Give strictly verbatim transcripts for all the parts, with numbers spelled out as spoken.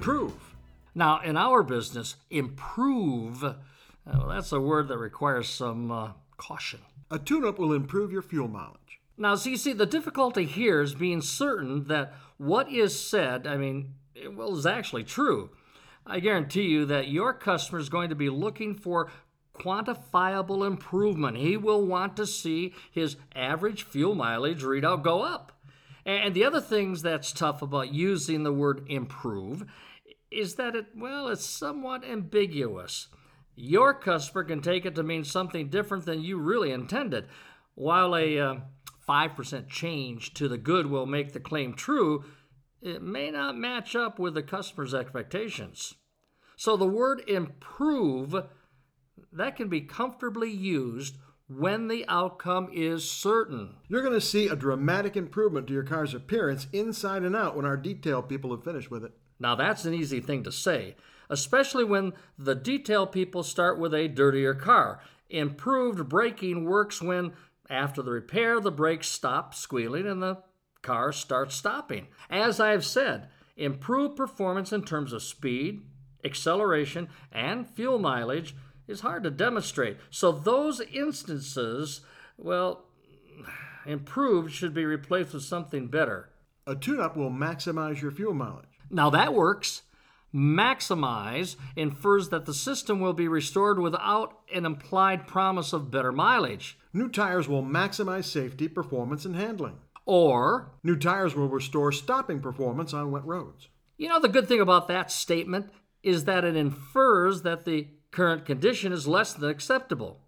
improve. Now, in our business, improve, uh, well, that's a word that requires some uh, caution. A tune-up will improve your fuel mileage. Now, so you see, the difficulty here is being certain that what is said, I mean, it, well, is actually true. I guarantee you that your customer is going to be looking for quantifiable improvement. He will want to see his average fuel mileage readout go up. And the other things that's tough about using the word improve is that it, well, it's somewhat ambiguous. Your customer can take it to mean something different than you really intended. While a uh, five percent change to the good will make the claim true, it may not match up with the customer's expectations. So the word improve, that can be comfortably used when the outcome is certain. You're going to see a dramatic improvement to your car's appearance inside and out when our detail people have finished with it. Now that's an easy thing to say, especially when the detail people start with a dirtier car. Improved braking works when, after the repair, the brakes stop squealing and the car starts stopping. As I've said, improved performance in terms of speed, acceleration, and fuel mileage is hard to demonstrate. So those instances, well, improved should be replaced with something better. A tune-up will maximize your fuel mileage. Now that works. Maximize infers that the system will be restored without an implied promise of better mileage. New tires will maximize safety, performance, and handling. Or, new tires will restore stopping performance on wet roads. You know, the good thing about that statement is that it infers that the current condition is less than acceptable.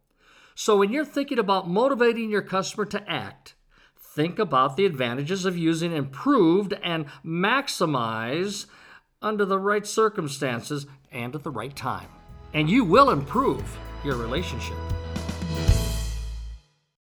So when you're thinking about motivating your customer to act, think about the advantages of using improved and maximize under the right circumstances and at the right time. And you will improve your relationship.